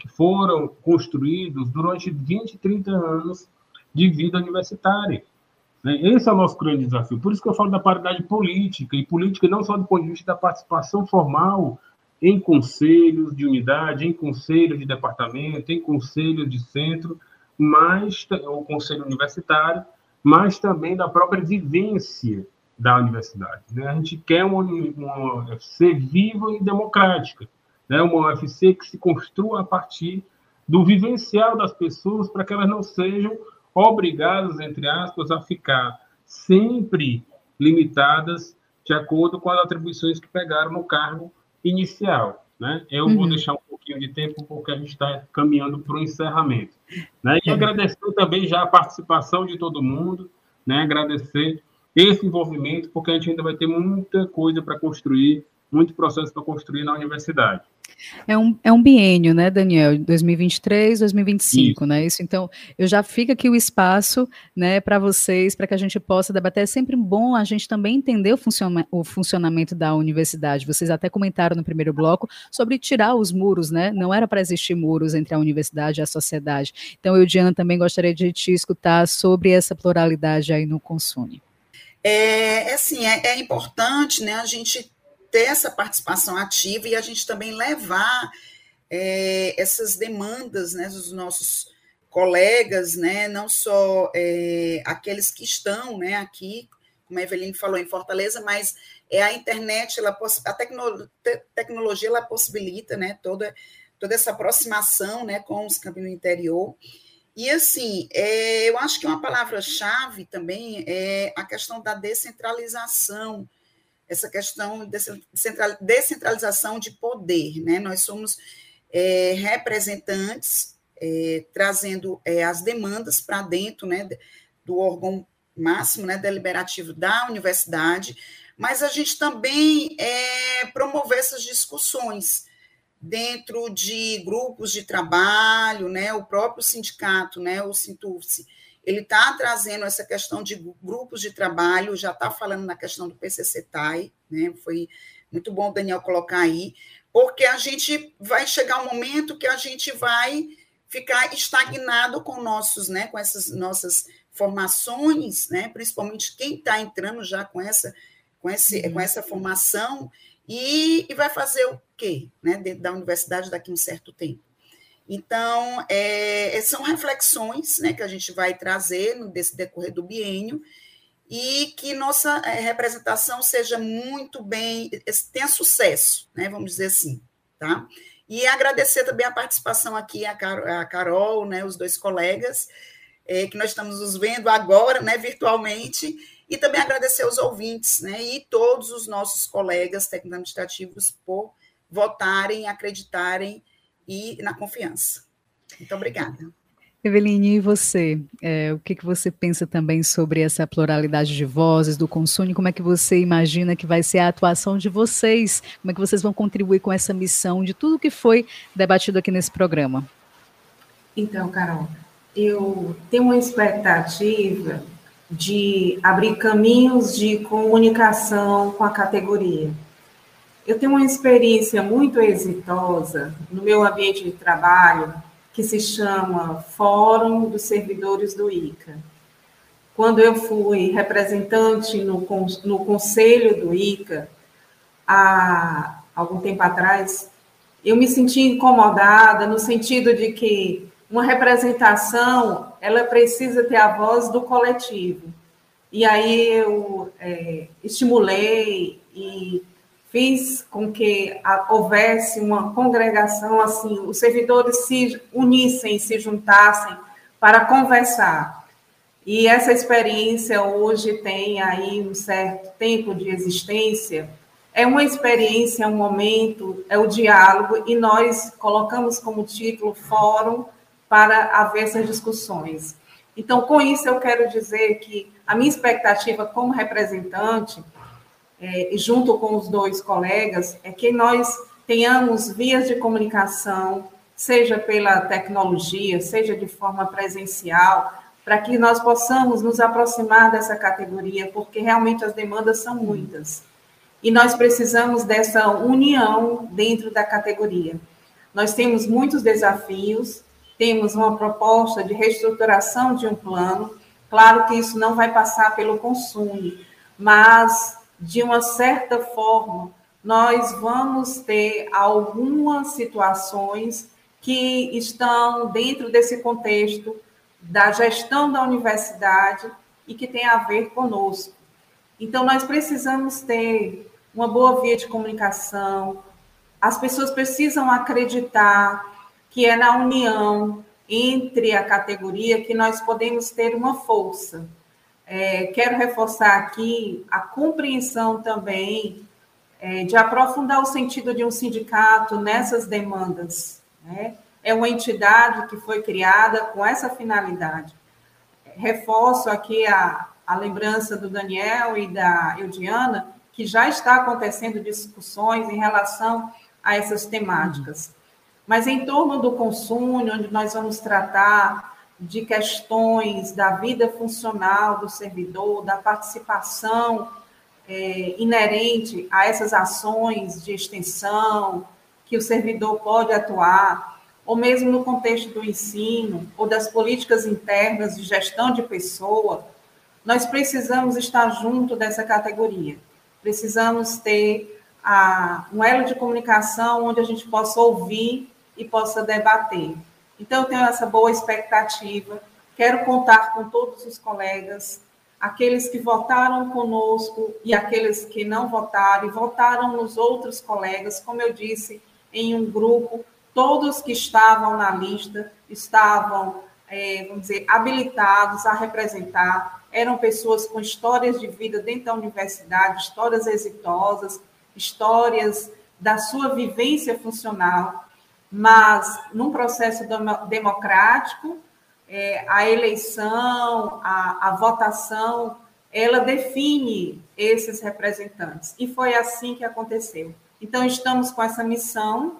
que foram construídos durante 20, 30 anos de vida universitária. Né? Esse é o nosso grande desafio. Por isso que eu falo da paridade política, e política não só do ponto de vista da participação formal em conselhos de unidade, em conselhos de departamento, em conselhos de centro, mas o conselho universitário, mas também da própria vivência da universidade. Né? A gente quer uma UFC viva e democrática, né? Uma UFC que se construa a partir do vivencial das pessoas, para que elas não sejam obrigadas, entre aspas, a ficar sempre limitadas de acordo com as atribuições que pegaram no cargo inicial, né? Eu vou deixar um pouquinho de tempo porque a gente está caminhando para o encerramento, né? E agradecer também já a participação de todo mundo, né? Agradecer esse envolvimento, porque a gente ainda vai ter muita coisa para construir, muito processo para construir na universidade. É um biênio, né, Daniel? 2023, 2025, isso, né? Isso, então, eu já fico aqui o espaço, né, para vocês, para que a gente possa debater. É sempre bom a gente também entender o funcionamento da universidade. Vocês até comentaram no primeiro bloco sobre tirar os muros, né? Não era para existir muros entre a universidade e a sociedade. Então, eu, Diana, também gostaria de te escutar sobre essa pluralidade aí no CONSUNI. É importante, né, a gente ter essa participação ativa e a gente também levar essas demandas, né, dos nossos colegas, né, não só aqueles que estão, né, aqui, como a Eveline falou, em Fortaleza, mas a internet, a tecnologia, ela possibilita, né, toda essa aproximação, né, com os campos do interior. E, assim, eu acho que uma palavra-chave também é a questão da descentralização, essa questão de descentralização de poder, né? Nós somos representantes, trazendo as demandas para dentro, né, do órgão máximo, né, deliberativo da universidade, mas a gente também promover essas discussões dentro de grupos de trabalho, né? O próprio sindicato, né, o SINTUFCE, ele está trazendo essa questão de grupos de trabalho, já está falando na questão do PCC TAI, né? Foi muito bom o Daniel colocar aí, porque a gente vai chegar um momento que a gente vai ficar estagnado com nossos, né, com essas nossas formações, né, principalmente quem está entrando já com essa formação, e vai fazer o quê, né, dentro da universidade daqui a um certo tempo. Então, são reflexões, né, que a gente vai trazer nesse decorrer do biênio, e que nossa representação seja muito bem, tenha sucesso, né, vamos dizer assim. Tá? E agradecer também a participação aqui, a Carol, né, os dois colegas, que nós estamos nos vendo agora, né, virtualmente, e também agradecer aos ouvintes, né, e todos os nossos colegas técnico-administrativos por votarem, acreditarem, e na confiança. Muito obrigada. Eveline, e você? O que você pensa também sobre essa pluralidade de vozes do CONSUNI? Como é que você imagina que vai ser a atuação de vocês? Como é que vocês vão contribuir com essa missão de tudo que foi debatido aqui nesse programa? Então, Carol, eu tenho uma expectativa de abrir caminhos de comunicação com a categoria. Eu tenho uma experiência muito exitosa no meu ambiente de trabalho, que se chama Fórum dos Servidores do ICA. Quando eu fui representante no Conselho do ICA, há algum tempo atrás, eu me senti incomodada no sentido de que uma representação, ela precisa ter a voz do coletivo. E aí eu estimulei e fiz com que houvesse uma congregação, assim, os servidores se unissem, se juntassem para conversar. E essa experiência hoje tem aí um certo tempo de existência. É uma experiência, é um momento, é o diálogo, e nós colocamos como título Fórum para haver essas discussões. Então, com isso, eu quero dizer que a minha expectativa como representante, junto com os dois colegas, é que nós tenhamos vias de comunicação, seja pela tecnologia, seja de forma presencial, para que nós possamos nos aproximar dessa categoria, porque realmente as demandas são muitas. E nós precisamos dessa união dentro da categoria. Nós temos muitos desafios, temos uma proposta de reestruturação de um plano, claro que isso não vai passar pelo CONSUNI, mas, de uma certa forma, nós vamos ter algumas situações que estão dentro desse contexto da gestão da universidade e que tem a ver conosco. Então, nós precisamos ter uma boa via de comunicação, as pessoas precisam acreditar que é na união entre a categoria que nós podemos ter uma força. Quero reforçar aqui a compreensão também de aprofundar o sentido de um sindicato nessas demandas, né? É uma entidade que foi criada com essa finalidade. Reforço aqui a lembrança do Daniel e da Eudiana, que já está acontecendo discussões em relação a essas temáticas. Mas em torno do CONSUNI, onde nós vamos tratar de questões da vida funcional do servidor, da participação inerente a essas ações de extensão que o servidor pode atuar, ou mesmo no contexto do ensino, ou das políticas internas de gestão de pessoa, nós precisamos estar junto dessa categoria. Precisamos ter um elo de comunicação onde a gente possa ouvir e possa debater. Então, eu tenho essa boa expectativa. Quero contar com todos os colegas, aqueles que votaram conosco e aqueles que não votaram, e votaram nos outros colegas, como eu disse, em um grupo. Todos que estavam na lista estavam, vamos dizer, habilitados a representar. Eram pessoas com histórias de vida dentro da universidade, histórias exitosas, histórias da sua vivência funcional, mas num processo democrático, a eleição, a votação, ela define esses representantes, e foi assim que aconteceu. Então, estamos com essa missão,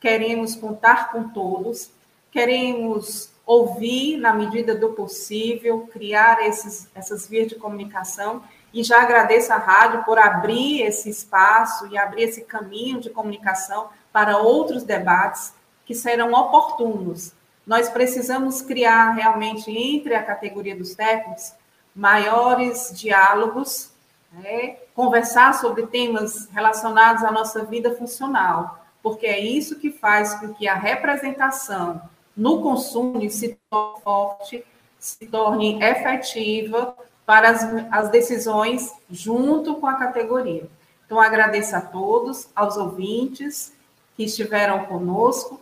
queremos contar com todos, queremos ouvir, na medida do possível, criar essas vias de comunicação, e já agradeço à rádio por abrir esse espaço e abrir esse caminho de comunicação para outros debates que serão oportunos. Nós precisamos criar realmente, entre a categoria dos técnicos, maiores diálogos, né? Conversar sobre temas relacionados à nossa vida funcional, porque é isso que faz com que a representação no CONSUNI se torne forte, se torne efetiva para as decisões junto com a categoria. Então, agradeço a todos, aos ouvintes que estiveram conosco,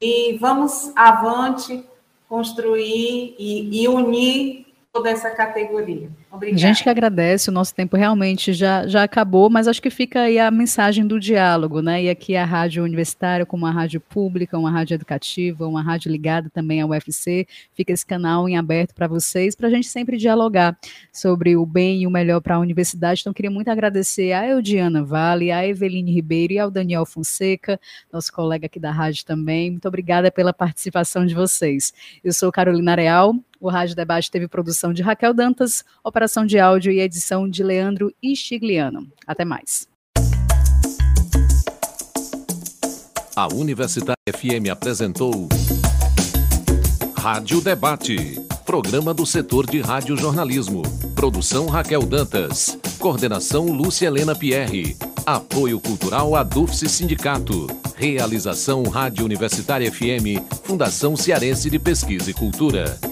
e vamos avante construir e unir toda essa categoria. Obrigada. Gente que agradece, o nosso tempo realmente já acabou, mas acho que fica aí a mensagem do diálogo, né? E aqui a Rádio Universitária, como uma rádio pública, uma rádio educativa, uma rádio ligada também à UFC, fica esse canal em aberto para vocês, para a gente sempre dialogar sobre o bem e o melhor para a universidade. Então, queria muito agradecer a Eudiana Valle, a Eveline Ribeiro e ao Daniel Fonseca, nosso colega aqui da rádio também. Muito obrigada pela participação de vocês. Eu sou Carolina Real. O Rádio Debate teve produção de Raquel Dantas, operação de áudio e edição de Leandro e Ischigliano. Até mais. A Universidade FM apresentou Rádio Debate, programa do setor de radiojornalismo. Produção Raquel Dantas, coordenação Lúcia Helena Pierre, apoio cultural Adufce Sindicato, realização Rádio Universitária FM, Fundação Cearense de Pesquisa e Cultura.